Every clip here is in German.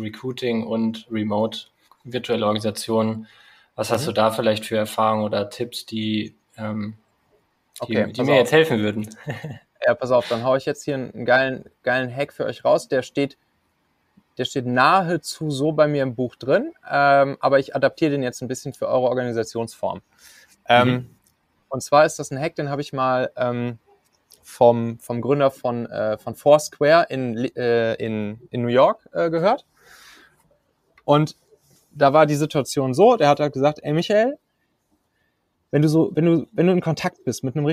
Recruiting und Remote virtuelle Organisationen. Was hast du da vielleicht für Erfahrungen oder Tipps, die mir jetzt helfen würden? Ja, pass auf, dann haue ich jetzt hier einen geilen Hack für euch raus. Der steht nahezu so bei mir im Buch drin, aber ich adaptiere den jetzt ein bisschen für eure Organisationsform. Und zwar ist das ein Hack, den habe ich mal vom Gründer von Foursquare in New York gehört. Und da war die Situation so, der hat halt gesagt, ey Michael, wenn du in Kontakt bist mit einem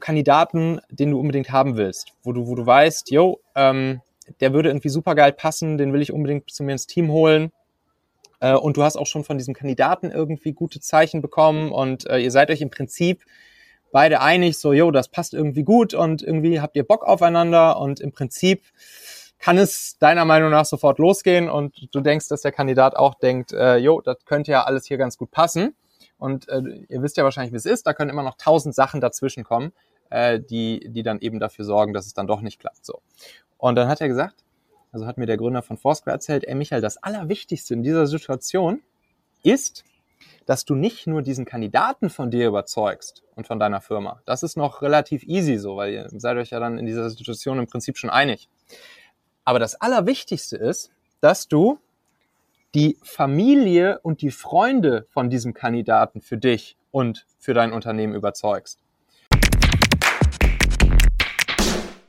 Kandidaten, den du unbedingt haben willst, wo du weißt, der würde irgendwie super geil passen, den will ich unbedingt zu mir ins Team holen. Und du hast auch schon von diesem Kandidaten irgendwie gute Zeichen bekommen und ihr seid euch im Prinzip beide einig, das passt irgendwie gut und irgendwie habt ihr Bock aufeinander und im Prinzip kann es deiner Meinung nach sofort losgehen und du denkst, dass der Kandidat auch denkt, das könnte ja alles hier ganz gut passen. Und ihr wisst ja wahrscheinlich, wie es ist, da können immer noch 1000 Sachen dazwischen kommen, die dann eben dafür sorgen, dass es dann doch nicht klappt. So. Und dann hat er gesagt, also hat mir der Gründer von Foursquare erzählt, ey Michael, das Allerwichtigste in dieser Situation ist, dass du nicht nur diesen Kandidaten von dir überzeugst und von deiner Firma. Das ist noch relativ easy so, weil ihr seid euch ja dann in dieser Situation im Prinzip schon einig. Aber das Allerwichtigste ist, dass du die Familie und die Freunde von diesem Kandidaten für dich und für dein Unternehmen überzeugst.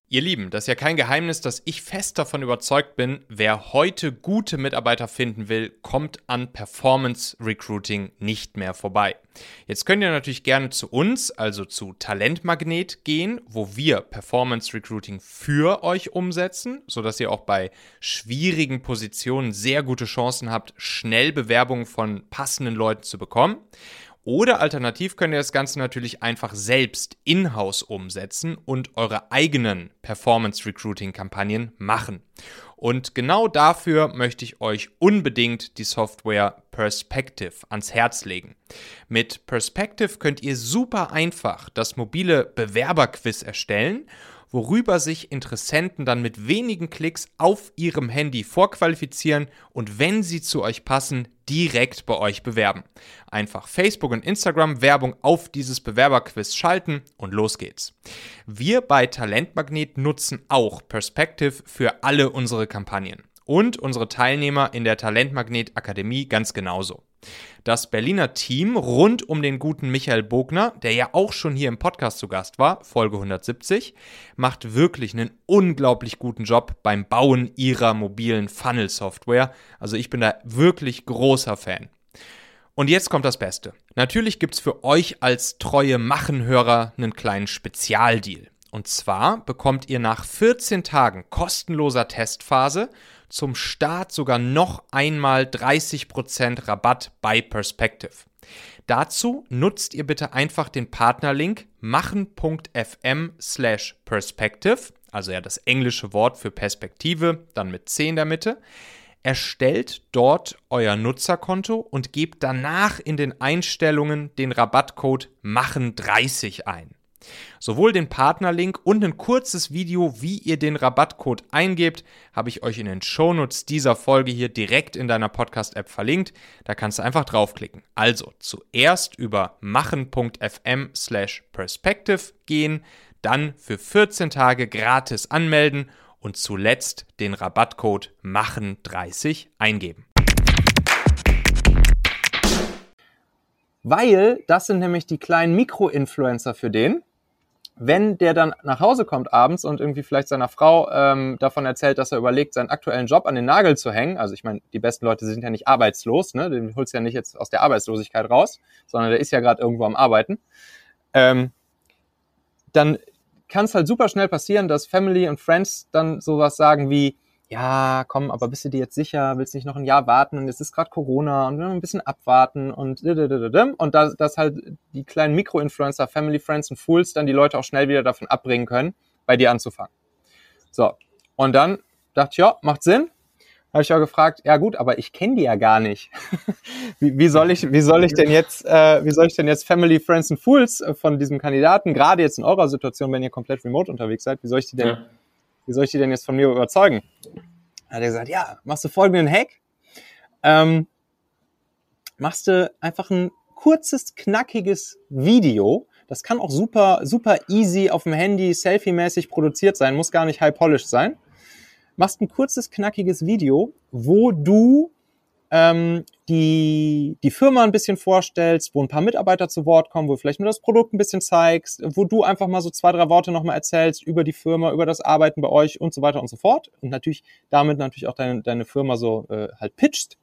Ihr Lieben, das ist ja kein Geheimnis, dass ich fest davon überzeugt bin, wer heute gute Mitarbeiter finden will, kommt an Performance Recruiting nicht mehr vorbei. Jetzt könnt ihr natürlich gerne zu uns, also zu Talentmagnet gehen, wo wir Performance Recruiting für euch umsetzen, sodass ihr auch bei schwierigen Positionen sehr gute Chancen habt, schnell Bewerbungen von passenden Leuten zu bekommen. Oder alternativ könnt ihr das Ganze natürlich einfach selbst in-house umsetzen und eure eigenen Performance-Recruiting-Kampagnen machen. Und genau dafür möchte ich euch unbedingt die Software Perspective ans Herz legen. Mit Perspective könnt ihr super einfach das mobile Bewerberquiz erstellen, worüber sich Interessenten dann mit wenigen Klicks auf ihrem Handy vorqualifizieren und wenn sie zu euch passen, direkt bei euch bewerben. Einfach Facebook und Instagram Werbung auf dieses Bewerberquiz schalten und los geht's. Wir bei Talentmagnet nutzen auch Perspective für alle unsere Kampagnen und unsere Teilnehmer in der Talentmagnet Akademie ganz genauso. Das Berliner Team rund um den guten Michael Bogner, der ja auch schon hier im Podcast zu Gast war, Folge 170, macht wirklich einen unglaublich guten Job beim Bauen ihrer mobilen Funnel-Software. Also ich bin da wirklich großer Fan. Und jetzt kommt das Beste. Natürlich gibt es für euch als treue Machenhörer einen kleinen Spezialdeal. Und zwar bekommt ihr nach 14 Tagen kostenloser Testphase zum Start sogar noch einmal 30% Rabatt bei Perspective. Dazu nutzt ihr bitte einfach den Partnerlink machen.fm/Perspective, also ja das englische Wort für Perspektive, dann mit 10 in der Mitte. Erstellt dort euer Nutzerkonto und gebt danach in den Einstellungen den Rabattcode MACHEN30 ein. Sowohl den Partnerlink und ein kurzes Video, wie ihr den Rabattcode eingebt, habe ich euch in den Shownotes dieser Folge hier direkt in deiner Podcast-App verlinkt. Da kannst du einfach draufklicken. Also zuerst über machen.fm/Perspective gehen, dann für 14 Tage gratis anmelden und zuletzt den Rabattcode MACHEN30 eingeben. Weil das sind nämlich die kleinen Mikro-Influencer für den. Wenn der dann nach Hause kommt abends und irgendwie vielleicht seiner Frau davon erzählt, dass er überlegt, seinen aktuellen Job an den Nagel zu hängen, also ich meine, die besten Leute sind ja nicht arbeitslos, ne? Den holst du ja nicht jetzt aus der Arbeitslosigkeit raus, sondern der ist ja gerade irgendwo am Arbeiten, dann kann es halt super schnell passieren, dass Family und Friends dann sowas sagen wie, ja, komm, aber bist du dir jetzt sicher? Willst nicht noch ein Jahr warten? Und jetzt ist gerade Corona und wir ein bisschen abwarten und dass halt die kleinen Mikroinfluencer, Family, Friends und Fools dann die Leute auch schnell wieder davon abbringen können, bei dir anzufangen. So, und dann dachte ich, ja, macht Sinn. Habe ich auch gefragt, ja gut, aber ich kenne die ja gar nicht. Wie soll ich denn jetzt Family, Friends und Fools von diesem Kandidaten, gerade jetzt in eurer Situation, wenn ihr komplett remote unterwegs seid, wie soll ich die denn jetzt von mir überzeugen? Hat er gesagt, ja, machst du folgenden Hack. Machst du einfach ein kurzes, knackiges Video. Das kann auch super, super easy auf dem Handy, selfie-mäßig produziert sein, muss gar nicht high-polished sein. Machst ein kurzes, knackiges Video, wo du die Firma ein bisschen vorstellst, wo ein paar Mitarbeiter zu Wort kommen, wo du vielleicht nur das Produkt ein bisschen zeigst, wo du einfach mal so 2, 3 Worte nochmal erzählst über die Firma, über das Arbeiten bei euch und so weiter und so fort. Und natürlich damit natürlich auch deine Firma so halt pitchst.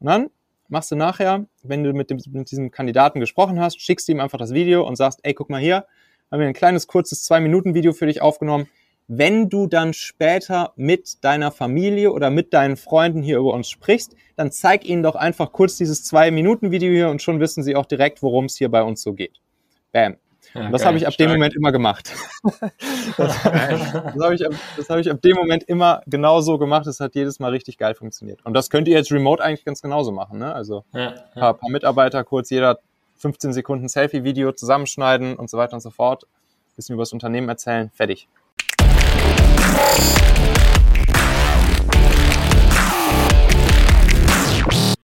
Und dann machst du nachher, wenn du mit diesem Kandidaten gesprochen hast, schickst du ihm einfach das Video und sagst, ey, guck mal hier, haben wir ein kleines, kurzes 2-Minuten-Video für dich aufgenommen. Wenn du dann später mit deiner Familie oder mit deinen Freunden hier über uns sprichst, dann zeig ihnen doch einfach kurz dieses 2-Minuten-Video hier und schon wissen sie auch direkt, worum es hier bei uns so geht. Bam. Ja, und das habe ich ab dem Moment immer gemacht. Das habe ich ab dem Moment immer genauso gemacht. Das hat jedes Mal richtig geil funktioniert. Und das könnt ihr jetzt remote eigentlich ganz genauso machen, ne? Also ein paar Mitarbeiter kurz, jeder 15 Sekunden Selfie-Video zusammenschneiden und so weiter und so fort. Bisschen über das Unternehmen erzählen, fertig.